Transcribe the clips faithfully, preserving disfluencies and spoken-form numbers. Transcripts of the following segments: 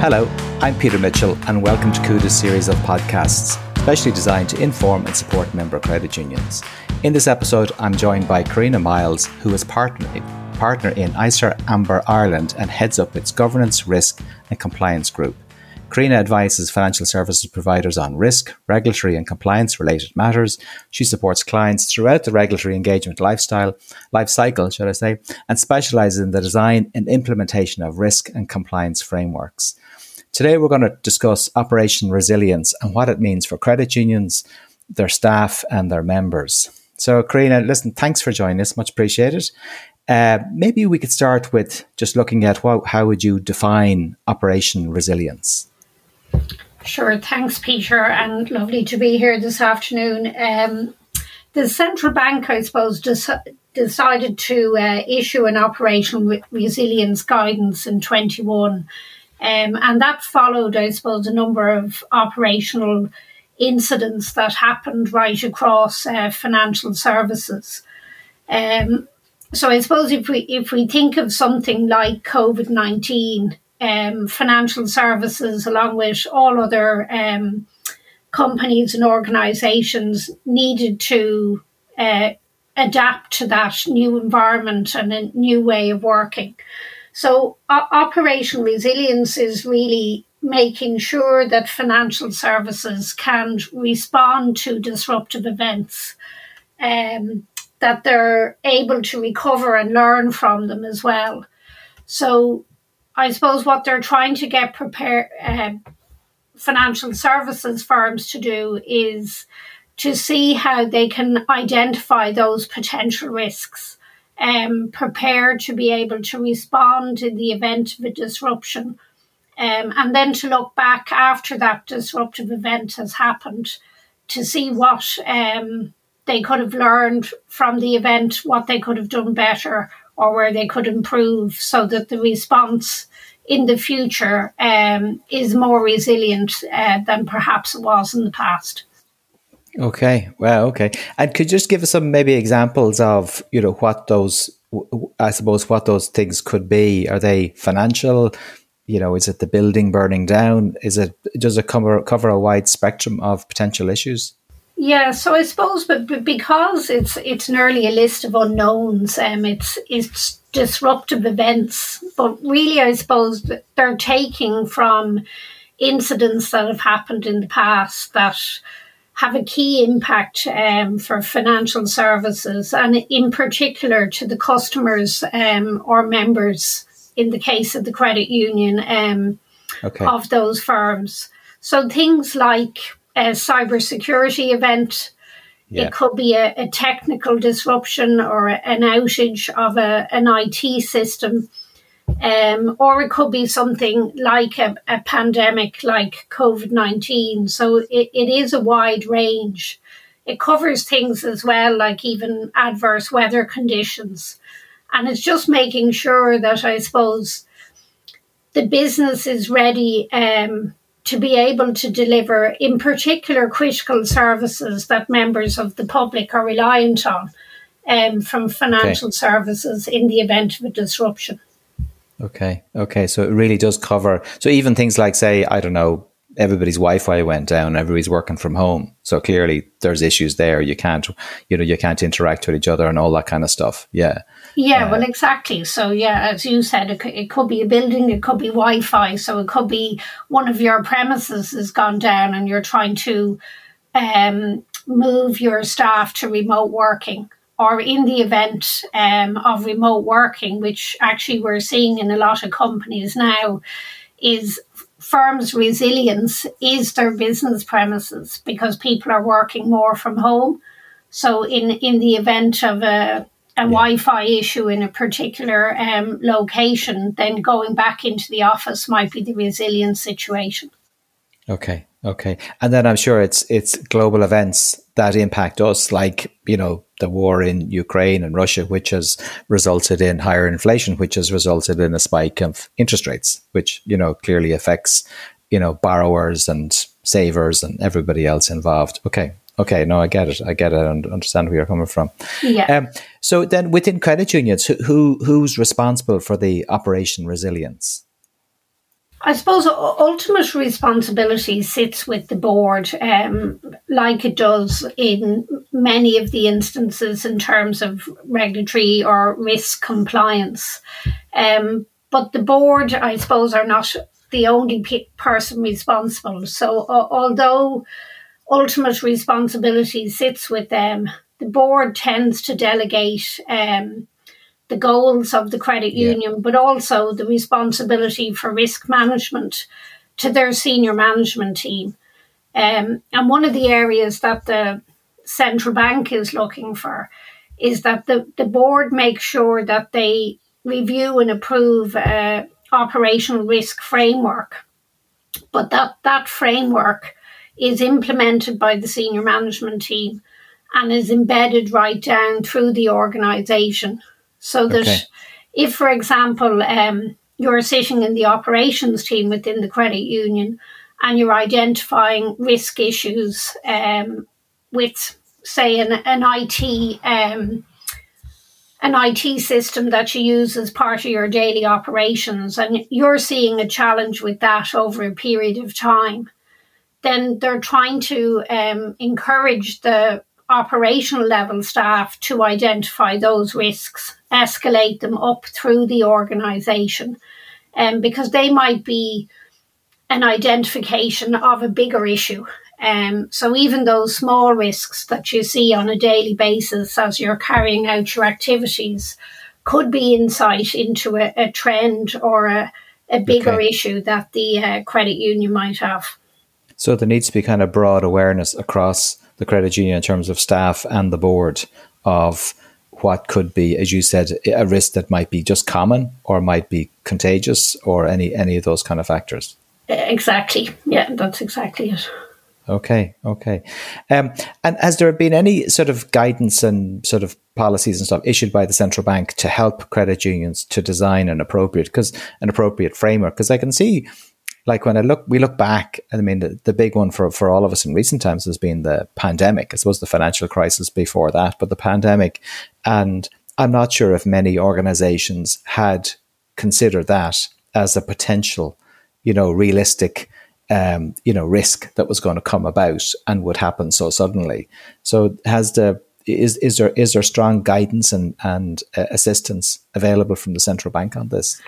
Hello, I'm Peter Mitchell and welcome to Cuda's series of podcasts, specially designed to inform and support member credit unions. In this episode, I'm joined by Carina Myles, who is partner, partner in Eisner Amper Ireland and heads up its governance, risk and compliance group. Carina advises financial services providers on risk, regulatory and compliance related matters. She supports clients throughout the regulatory engagement lifestyle, life cycle, should I say, and specializes in the design and implementation of risk and compliance frameworks. Today, we're going to discuss Operation Resilience and what it means for credit unions, their staff and their members. So, Carina, listen, thanks for joining us. Much appreciated. Uh, maybe we could start with just looking at how, how would you define Operation Resilience? Sure. Thanks, Peter. And lovely to be here this afternoon. Um, the Central Bank, I suppose, des- decided to uh, issue an Operational Resilience Guidance in twenty-one. Um, and that followed, I suppose, a number of operational incidents that happened right across uh, financial services. Um, so I suppose if we if we think of something like COVID nineteen, Um, financial services, along with all other um, companies and organisations, needed to uh, adapt to that new environment and a new way of working. So uh, operational resilience is really making sure that financial services can respond to disruptive events, um, that they're able to recover and learn from them as well. So I suppose what they're trying to get prepare, uh, financial services firms to do is to see how they can identify those potential risks, um, prepare to be able to respond in the event of a disruption, um, and then to look back after that disruptive event has happened to see what um, they could have learned from the event, what they could have done better, or where they could improve so that the response in the future um, is more resilient uh, than perhaps it was in the past. Okay. Well, okay. And could you just give us some maybe examples of, you know, what those, I suppose, what those things could be? Are they financial? You know, is it the building burning down? Is it, does it cover, cover a wide spectrum of potential issues? Yeah, so I suppose, but because it's it's nearly a list of unknowns, um, it's it's disruptive events. But really, I suppose that they're taking from incidents that have happened in the past that have a key impact um, for financial services, and in particular to the customers um, or members in the case of the credit union um, okay. of those firms. So things like a cybersecurity event. Yeah. It could be a, a technical disruption or a, an outage of a, an I T system. Um, or it could be something like a, a pandemic like COVID nineteen. So it, it is a wide range. It covers things as well, like even adverse weather conditions. And it's just making sure that, I suppose, the business is ready um, to be able to deliver, in particular, critical services that members of the public are reliant on um, from financial okay. services in the event of a disruption. Okay, okay. So it really does cover. So even things like, say, I don't know, everybody's Wi-Fi went down, everybody's working from home. So clearly there's issues there. You can't, you know, you can't interact with each other and all that kind of stuff. Yeah. Yeah, uh, well, exactly. So yeah, as you said, it, it could be a building, it could be Wi-Fi. So it could be one of your premises has gone down and you're trying to um, move your staff to remote working, or in the event um, of remote working, which actually we're seeing in a lot of companies now, is firms' resilience is their business premises because people are working more from home. So in, in the event of a, a yeah. Wi-Fi issue in a particular um, location, then going back into the office might be the resilient situation. Okay, okay. And then I'm sure it's it's global events that impact us, like, you know, the war in Ukraine and Russia, which has resulted in higher inflation, which has resulted in a spike of interest rates, which, you know, clearly affects, you know, borrowers and savers and everybody else involved. Okay. Okay. No, I get it. I get it. I understand where you're coming from. Yeah. Um, so then within credit unions, who who's responsible for the Operation Resilience? I suppose ultimate responsibility sits with the board, um, like it does in many of the instances in terms of regulatory or risk compliance. Um, but the board, I suppose, are not the only pe- person responsible. So uh, although ultimate responsibility sits with them, the board tends to delegate um the goals of the credit union, yeah. but also the responsibility for risk management to their senior management team. Um, and one of the areas that the central bank is looking for is that the, the board makes sure that they review and approve uh, operational risk framework, but that that framework is implemented by the senior management team and is embedded right down through the organisation. So that okay. if, for example, um, you're sitting in the operations team within the credit union and you're identifying risk issues um, with, say, an, an I T um, an I T system that you use as part of your daily operations, and you're seeing a challenge with that over a period of time, then they're trying to um, encourage the operational level staff to identify those risks, escalate them up through the organisation, um, because they might be an identification of a bigger issue. Um, so even those small risks that you see on a daily basis as you're carrying out your activities could be insight into a, a trend or a, a bigger okay. issue that the uh, credit union might have. So there needs to be kind of broad awareness across the credit union in terms of staff and the board of what could be, as you said, a risk that might be just common or might be contagious or any, any of those kind of factors. Exactly. Yeah, that's exactly it. Okay. Okay. Um, and has there been any sort of guidance and sort of policies and stuff issued by the central bank to help credit unions to design an appropriate, because an appropriate framework? Because I can see, like when I look, we look back, I mean, the, the big one for, for all of us in recent times has been the pandemic. I suppose the financial crisis before that, but the pandemic. And I'm not sure if many organizations had considered that as a potential, you know, realistic, um, you know, risk that was going to come about and would happen so suddenly. So has the, is, is there, is there strong guidance and, and uh, assistance available from the central bank on this?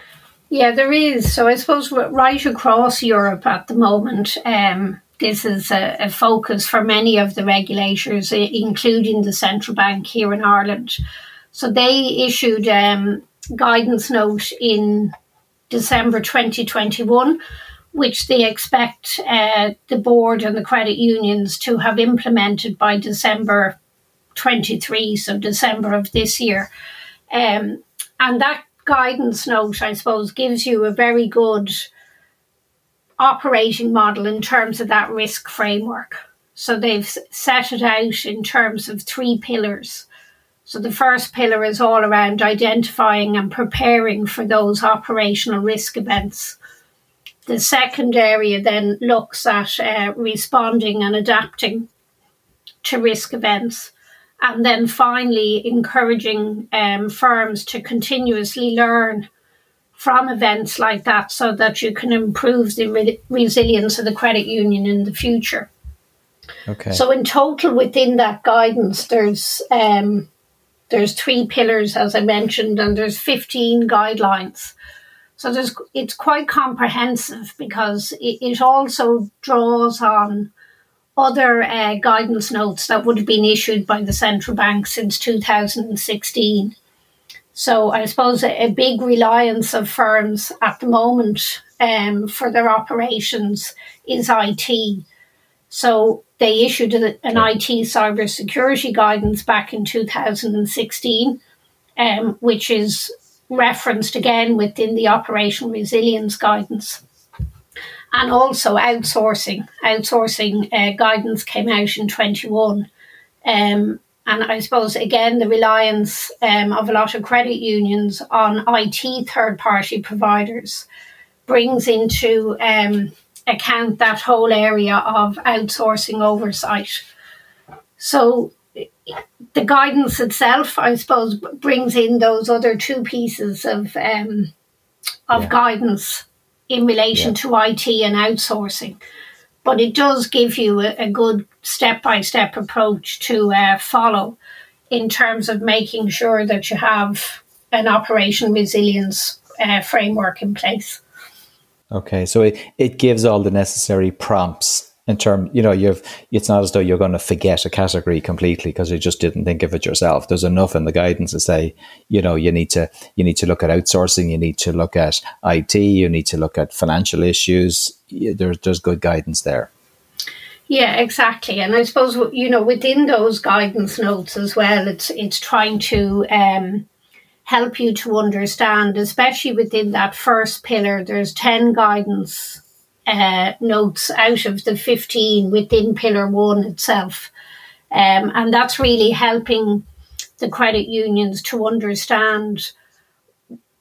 Yeah, there is. So I suppose right across Europe at the moment, um, this is a, a focus for many of the regulators, including the central bank here in Ireland. So they issued a um, guidance note in December twenty twenty-one, which they expect uh, the board and the credit unions to have implemented by December twenty-three, so December of this year. Um, and that guidance note, I suppose, gives you a very good operating model in terms of that risk framework. So they've set it out in terms of three pillars. So the first pillar is all around identifying and preparing for those operational risk events. The second area then looks at uh, responding and adapting to risk events. And then finally, encouraging um, firms to continuously learn from events like that so that you can improve the re- resilience of the credit union in the future. Okay. So in total, within that guidance, there's um, there's three pillars, as I mentioned, and there's fifteen guidelines. So there's it's quite comprehensive because it, it also draws on other uh, guidance notes that would have been issued by the central bank since two thousand sixteen. So I suppose a, a big reliance of firms at the moment um, for their operations is I T. So they issued a, an I T cybersecurity guidance back in two thousand sixteen, um, which is referenced again within the operational resilience guidance. And also outsourcing. Outsourcing uh, guidance came out in twenty-one. Um, and I suppose, again, the reliance um, of a lot of credit unions on I T third-party providers brings into um, account that whole area of outsourcing oversight. So the guidance itself, I suppose, brings in those other two pieces of, um, of yeah. guidance in relation yeah. to I T and outsourcing. But it does give you a, a good step-by-step approach to uh, follow in terms of making sure that you have an operation resilience uh, framework in place. Okay, so it, it gives all the necessary prompts in terms, you know, you've it's not as though you're going to forget a category completely because you just didn't think of it yourself. There's enough in the guidance to say, you know, you need to you need to look at outsourcing, you need to look at I T, you need to look at financial issues. There's there's good guidance there. Yeah, exactly. And I suppose, you know, within those guidance notes as well, it's it's trying to um, help you to understand, especially within that first pillar, there's ten guidance uh, notes out of the fifteen within pillar one itself. Um, and that's really helping the credit unions to understand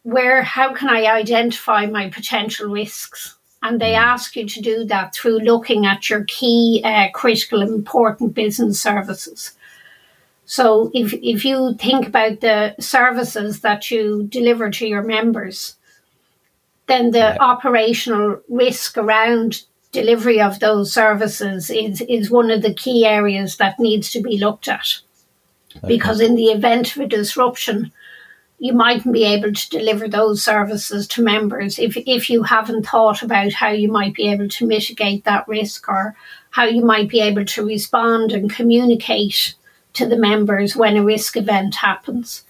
where, how can I identify my potential risks? And they ask you to do that through looking at your key uh, critical important business services. So if if you think about the services that you deliver to your members, then the yeah. operational risk around delivery of those services is, is one of the key areas that needs to be looked at. Okay. Because in the event of a disruption, you mightn't be able to deliver those services to members if if you haven't thought about how you might be able to mitigate that risk or how you might be able to respond and communicate to the members when a risk event happens.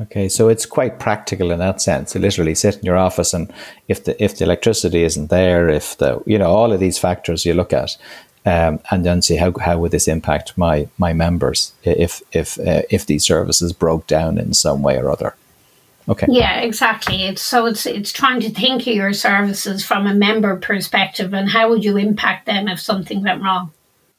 Okay, so it's quite practical in that sense. You literally sit in your office and if the if the electricity isn't there, if the you know, all of these factors you look at. Um, and then see how how would this impact my my members if if uh, if these services broke down in some way or other. Okay. Yeah, exactly. It's, so it's it's trying to think of your services from a member perspective and how would you impact them if something went wrong.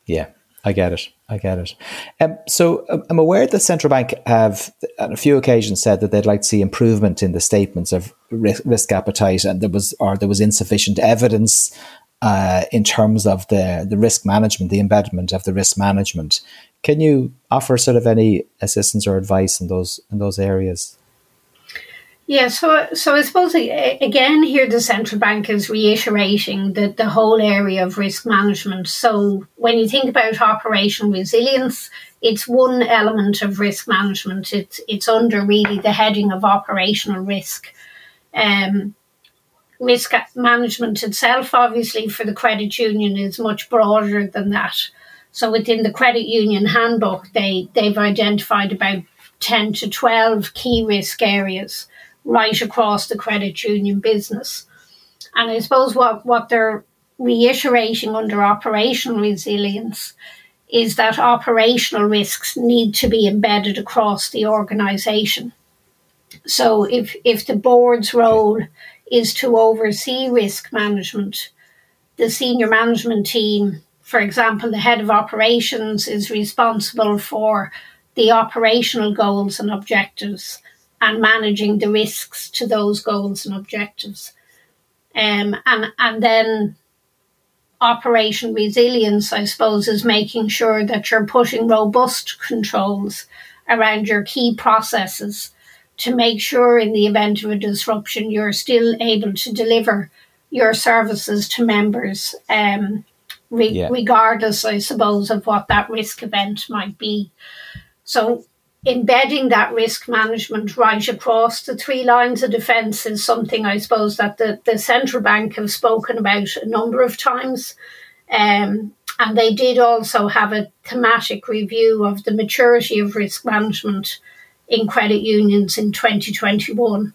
Yeah, I get it. I get it. Um, so I'm aware that Central Bank have on a few occasions said that they'd like to see improvement in the statements of risk appetite, and there was or there was insufficient evidence. Uh, in terms of the, the risk management, the embedment of the risk management. Can you offer sort of any assistance or advice in those in those areas? Yeah, so so I suppose, again, here the Central Bank is reiterating the, the whole area of risk management. So when you think about operational resilience, it's one element of risk management. It's, it's under really the heading of operational risk. Um Risk management itself, obviously, for the credit union is much broader than that. So within the credit union handbook, they, they've identified about ten to twelve key risk areas right across the credit union business. And I suppose what, what they're reiterating under operational resilience is that operational risks need to be embedded across the organisation. So if, if the board's role is to oversee risk management. The senior management team, for example, the head of operations is responsible for the operational goals and objectives and managing the risks to those goals and objectives. Um, and, and then operation resilience, I suppose, is making sure that you're putting robust controls around your key processes to make sure in the event of a disruption, you're still able to deliver your services to members, um, re- yeah. regardless, I suppose, of what that risk event might be. So embedding that risk management right across the three lines of defence is something, I suppose, that the, the Central Bank have spoken about a number of times. Um, and they did also have a thematic review of the maturity of risk management in credit unions in twenty twenty-one.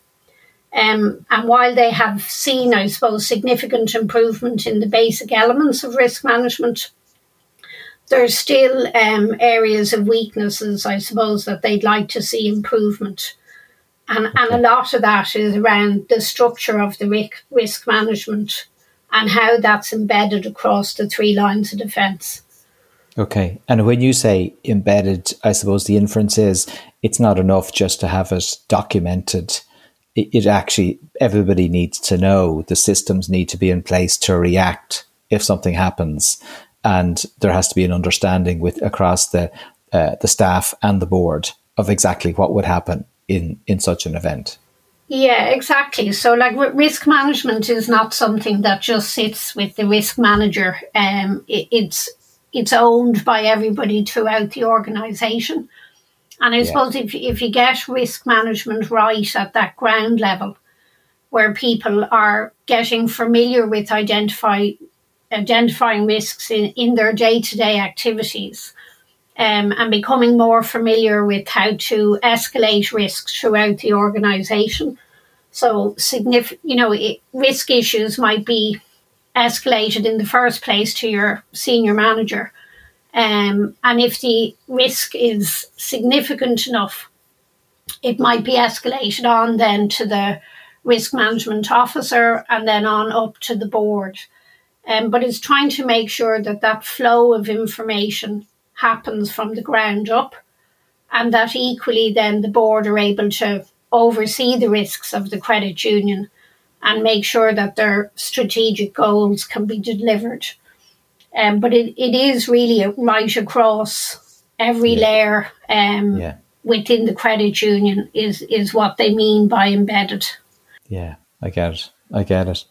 Um, and while they have seen, I suppose, significant improvement in the basic elements of risk management, there's still um, areas of weaknesses, I suppose, that they'd like to see improvement. And, and a lot of that is around the structure of the risk management and how that's embedded across the three lines of defence. Okay. And when you say embedded, I suppose the inference is it's not enough just to have it documented. It, it actually, everybody needs to know. The systems need to be in place to react if something happens. And there has to be an understanding with across the uh, the staff and the board of exactly what would happen in, in such an event. Yeah, exactly. So like risk management is not something that just sits with the risk manager. Um, it, it's it's owned by everybody throughout the organisation. And I yeah. suppose if, if you get risk management right at that ground level, where people are getting familiar with identify, identifying risks in, in their day-to-day activities, um, and becoming more familiar with how to escalate risks throughout the organisation. So, signif- you know, it, risk issues might be escalated in the first place to your senior manager. Um, and if the risk is significant enough, it might be escalated on then to the risk management officer and then on up to the board. Um, but it's trying to make sure that that flow of information happens from the ground up, and that equally then the board are able to oversee the risks of the credit union and make sure that their strategic goals can be delivered. Um, but it, it is really right across every yeah. layer um, yeah. within the credit union is, is what they mean by embedded. Yeah, I get it. I get it.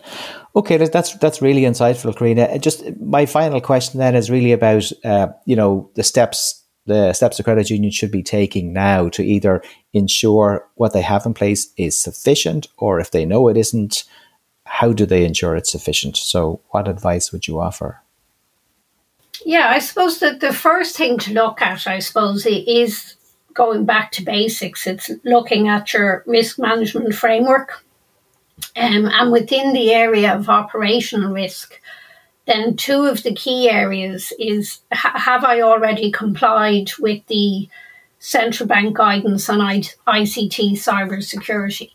Okay, that's that's really insightful, Carina. Just my final question then is really about uh, you know the steps the steps the credit union should be taking now to either ensure what they have in place is sufficient, or if they know it isn't, how do they ensure it's sufficient? So, what advice would you offer? Yeah, I suppose that the first thing to look at, I suppose, is going back to basics. It's looking at your risk management framework. Um, and within the area of operational risk, then two of the key areas is, ha- have I already complied with the Central Bank guidance on I- ICT cybersecurity?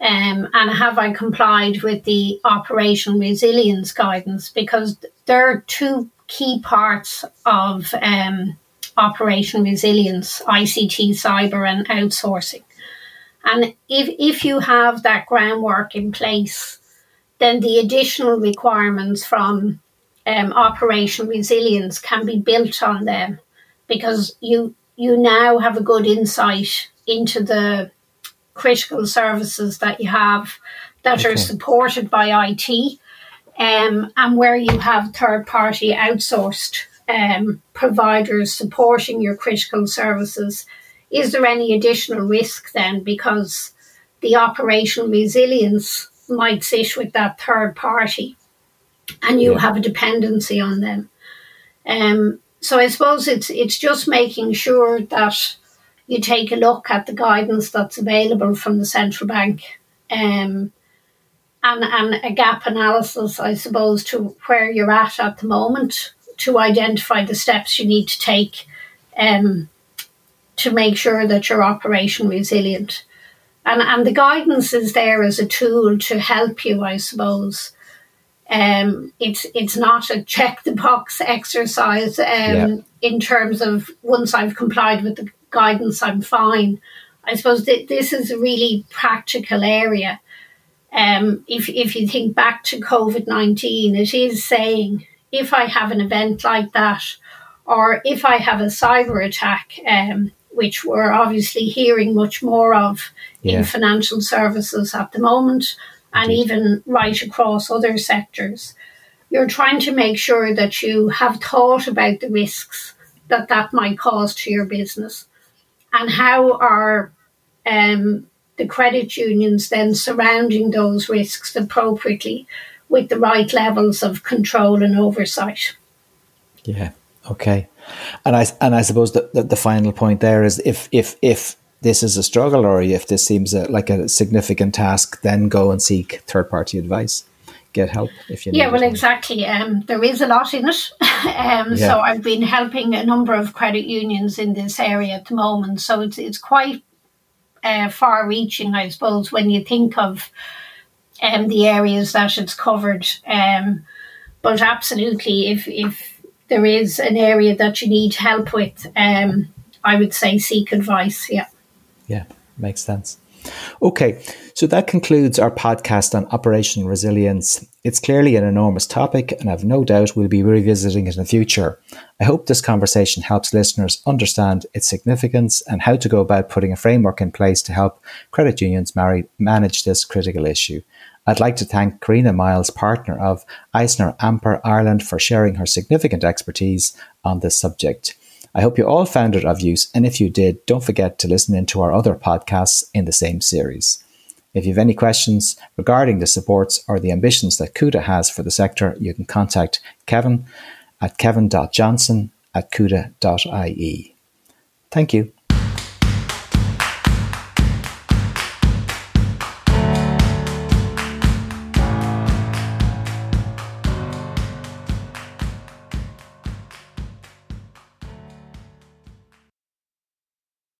Um, and have I complied with the operational resilience guidance? Because there are two key parts of um, operational resilience, I C T, cyber and outsourcing. And if if you have that groundwork in place, then the additional requirements from um, operational resilience can be built on them, because you you now have a good insight into the critical services that you have that okay. are supported by I T um, and where you have third-party outsourced um, providers supporting your critical services. Is there any additional risk then, because the operational resilience might sit with that third party and you yeah. have a dependency on them? Um, so I suppose it's it's just making sure that you take a look at the guidance that's available from the Central Bank um, and, and a gap analysis, I suppose, to where you're at at the moment to identify the steps you need to take um to make sure that you're operation resilient. And and the guidance is there as a tool to help you, I suppose. Um, it's it's not a check the box exercise um, yeah. in terms of once I've complied with the guidance, I'm fine. I suppose th- this is a really practical area. Um, if, if you think back to COVID nineteen, it is saying, if I have an event like that, or if I have a cyber attack, um, which we're obviously hearing much more of yeah. in financial services at the moment, and Indeed. even right across other sectors, you're trying to make sure that you have thought about the risks that that might cause to your business, and how are um, the credit unions then surrounding those risks appropriately with the right levels of control and oversight. Yeah. Okay. And I and I suppose that the, the final point there is if if if this is a struggle, or if this seems a, like a significant task, then go and seek third-party advice. Get help if you need. Yeah, well, exactly. Um, there is a lot in it. um, yeah. So I've been helping a number of credit unions in this area at the moment. So it's, it's quite uh, far-reaching, I suppose, when you think of um, the areas that it's covered. Um, but absolutely, if if there is an area that you need help with, um, I would say seek advice. Yeah. Yeah, makes sense. Okay, so that concludes our podcast on Operation Resilience. It's clearly an enormous topic, and I've no doubt we'll be revisiting it in the future. I hope this conversation helps listeners understand its significance and how to go about putting a framework in place to help credit unions manage this critical issue. I'd like to thank Carina Myles, partner of Eisner Amper Ireland, for sharing her significant expertise on this subject. I hope you all found it of use, and if you did, don't forget to listen in to our other podcasts in the same series. If you have any questions regarding the supports or the ambitions that Cuda has for the sector, you can contact Kevin at kevin dot johnson at cuda dot I E. Thank you.